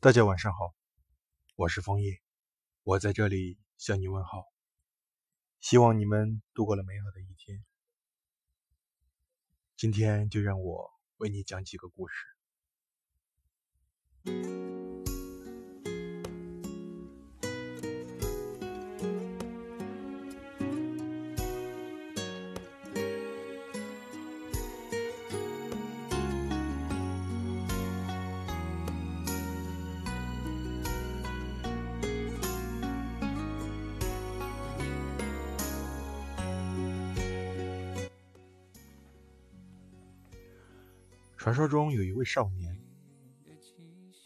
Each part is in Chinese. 大家晚上好，我是枫叶，我在这里向你问好，希望你们度过了美好的一天。今天就让我为你讲几个故事。传说中有一位少年，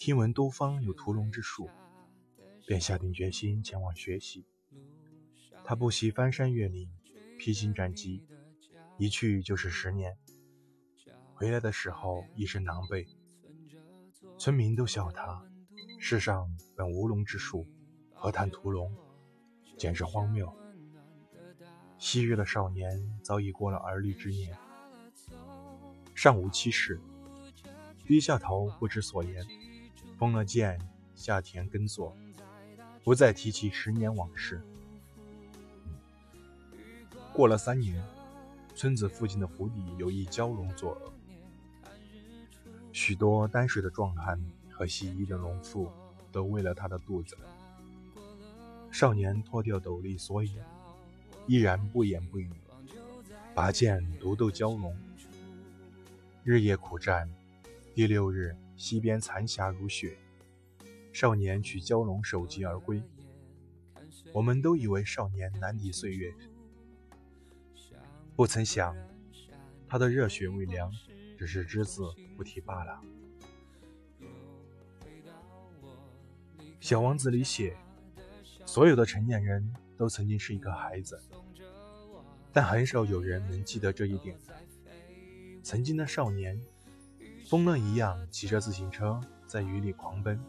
听闻东方有屠龙之术，便下定决心前往学习。他不惜翻山越岭，披荆斩棘，一去就是10年。回来的时候一身狼狈，村民都笑他：世上本无龙之术，何谈屠龙，简直荒谬。昔日的少年早已过了而立之年，尚无妻室，低下头不知所言，封了剑，下田耕作，不再提起10年往事。过了3年，村子附近的湖底有一蛟龙作恶，许多担水的壮汉和洗衣的农妇都喂了他的肚子。少年脱掉斗笠蓑衣，依然不言不语，拔剑独斗蛟龙，日夜苦战。第6日，西边残霞如雪，少年取蛟龙首级而归。我们都以为少年难抵岁月，不曾想他的热血未凉，只是只字不提罢了。小王子里写，所有的成年人都曾经是一个孩子，但很少有人能记得这一点。曾经的少年疯了一样骑着自行车在雨里狂奔，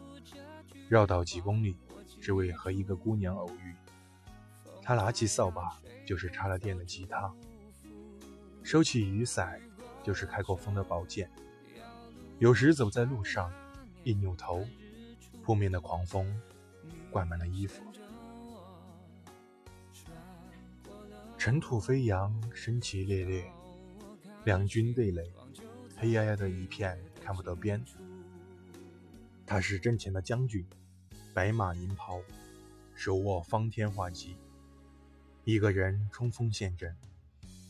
绕道几公里，只为和一个姑娘偶遇。他拿起扫把就是插了电的吉他，收起雨伞就是开过锋的宝剑。有时走在路上一扭头，扑面的狂风灌满了衣服，尘土飞扬，升旗猎猎，两军对垒，黑压压的一片，看不到边。他是阵前的将军，白马银袍，手握方天画戟，一个人冲锋陷阵。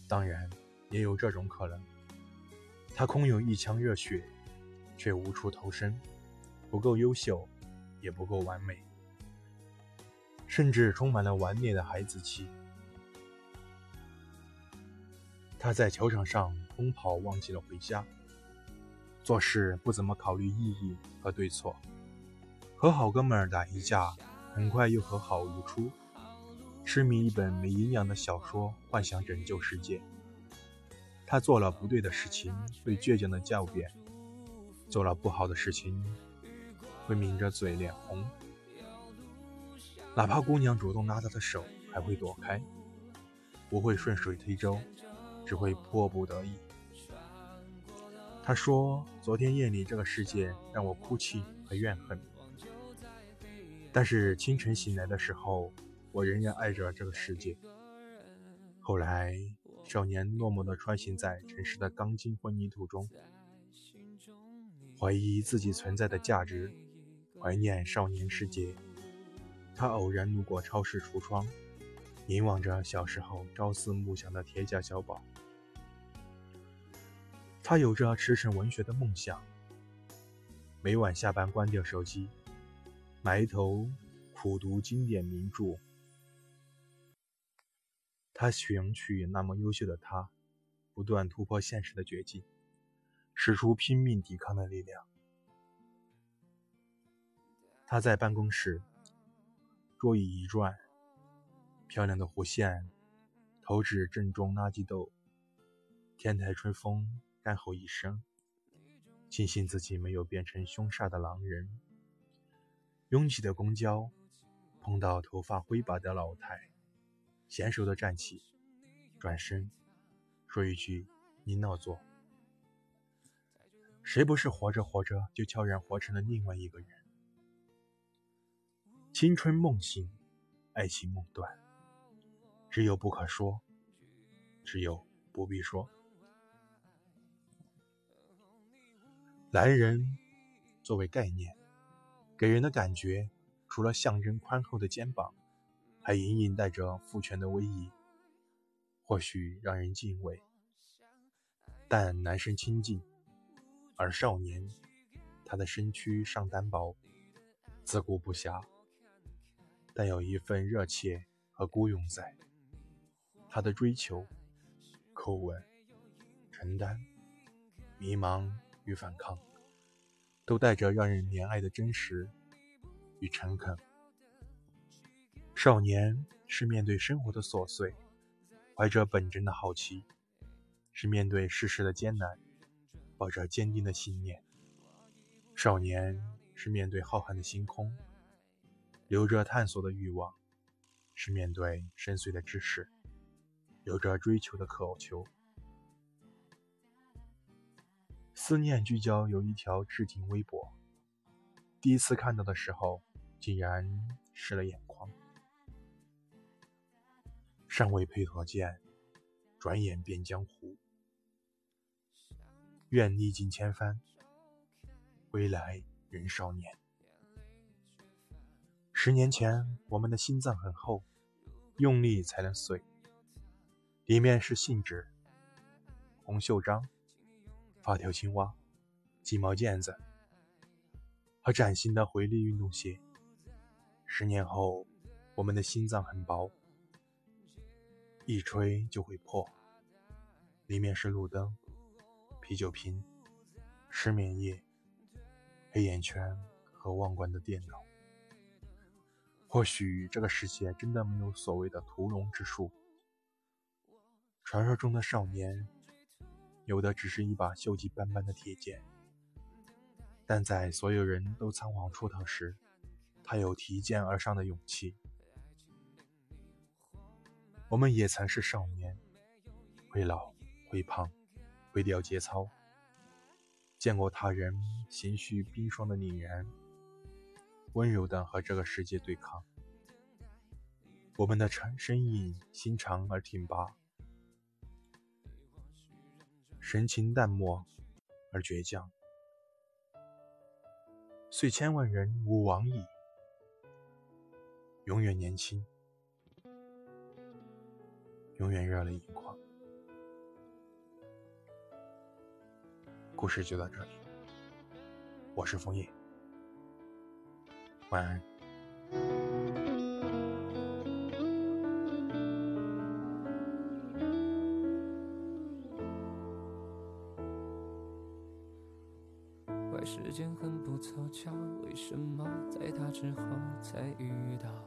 当然也有这种可能，他空有一腔热血，却无处投身，不够优秀，也不够完美，甚至充满了顽劣的孩子气。他在球场上奔跑，忘记了回家，做事不怎么考虑意义和对错，和好哥们儿打一架，很快又和好如初，痴迷一本没营养的小说，幻想拯救世界。他做了不对的事情，被倔强的狡辩；做了不好的事情，会抿着嘴脸红，哪怕姑娘主动拉他的手，还会躲开，不会顺水推舟，只会迫不得已。他说，昨天夜里这个世界让我哭泣和怨恨，但是清晨醒来的时候，我仍然爱着这个世界。后来少年落寞地穿行在城市的钢筋混凝土中，怀疑自己存在的价值，怀念少年时节。他偶然路过超市橱窗，凝望着小时候朝思暮想的铁甲小宝。他有着驰骋文学的梦想，每晚下班关掉手机，埋头苦读经典名著。他想取那么优秀的他，不断突破现实的绝境，使出拼命抵抗的力量。他在办公室桌椅一转，漂亮的弧线，投掷正中垃圾斗，天台吹风，干吼一声，庆幸自己没有变成凶煞的狼人。拥挤的公交，碰到头发灰白的老太，娴熟地站起，转身说一句：“您闹做。”谁不是活着活着就悄然活成了另外一个人？青春梦醒，爱情梦断，只有不可说，只有不必说。男人作为概念，给人的感觉除了象征宽厚的肩膀，还隐隐带着父权的威仪，或许让人敬畏。但男生亲近，而少年他的身躯尚单薄，自顾不暇，但有一份热切和孤勇在。他的追求、口吻、承担、迷茫与反抗，都带着让人怜爱的真实与诚恳。少年是面对生活的琐碎，怀着本真的好奇，是面对世事的艰难，抱着坚定的信念。少年是面对浩瀚的星空，留着探索的欲望，是面对深邃的知识，留着追求的渴求。思念聚焦有一条置顶微博，第一次看到的时候，竟然湿了眼眶。尚未蹉跎间，转眼变江湖。愿历尽千帆，归来仍少年。10年前，我们的心脏很厚，用力才能碎，里面是信纸、红袖章、发条青蛙、鸡毛毽子和崭新的回力运动鞋。10年后，我们的心脏很薄，一吹就会破，里面是路灯、啤酒瓶、失眠夜、黑眼圈和忘关的电脑。或许这个世界真的没有所谓的屠龙之术，传说中的少年有的只是一把锈迹斑斑的铁剑，但在所有人都仓皇出逃时，他有提剑而上的勇气。我们也曾是少年，会老，会胖，会掉节操，见过他人情绪冰霜的凛然，温柔的和这个世界对抗。我们的身影心长而挺拔，神情淡漠而倔强。虽千万人吾往矣，永远年轻，永远热泪盈眶。故事就到这里，我是枫叶，晚安。怪时间很不凑巧，为什么在他之后才遇到？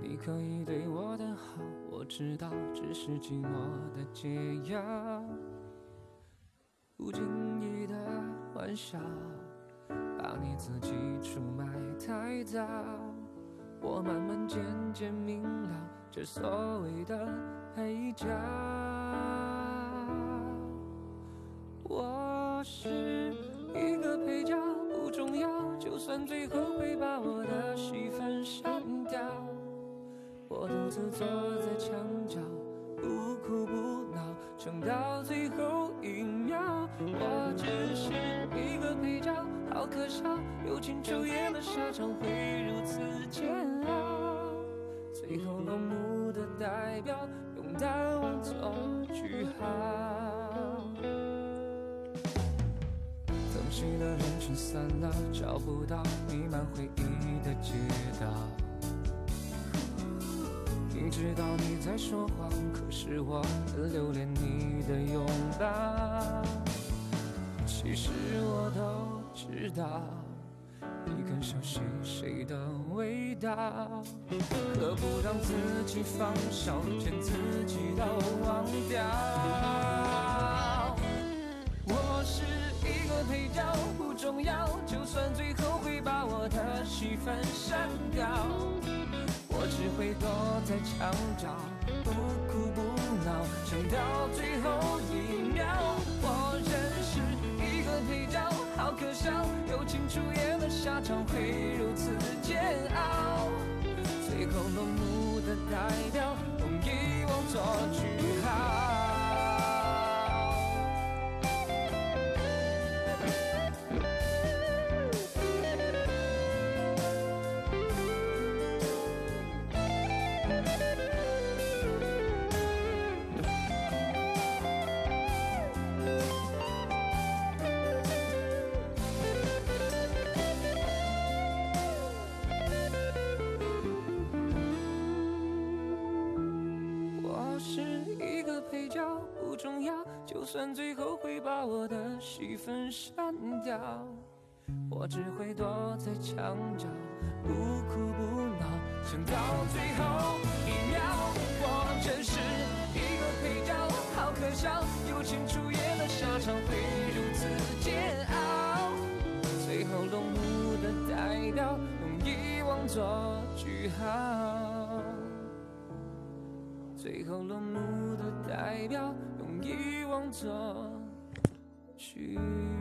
你可以对我的好，我知道，只是寂寞的解药，不经意的玩笑，把你自己出卖太早。我慢慢渐渐明了，这所谓的黑胶，我是一个配角，不重要，就算最后会把我的戏份删掉。我独自坐在墙角，不哭不闹，撑到最后一秒。我只是一个配角，好可笑，有情愁夜的沙场会如此煎熬。最后落幕的代表，用淡忘做句号。熟悉的人群散了，找不到弥漫回忆的街道。明知道你在说谎，可是我很留恋你的拥抱。其实我都知道，你更熟悉谁的味道。何不让自己放手，将自己都忘掉？配角不重要，就算最后会把我的戏份删掉。我只会躲在墙角，不哭不闹，撑到最后一秒。我仍是一个配角，好可笑，有情出演的。下场会如此煎熬，最后落幕的代表用遗忘做句号。最后会把我的戏份删掉，我只会躲在墙角不哭不闹，撑到最后一秒。我真是一个配角，好可笑，友情出演的下场会如此煎熬，最后落幕的代表用遗忘做句号，最后落幕的代表用遗忘做句号。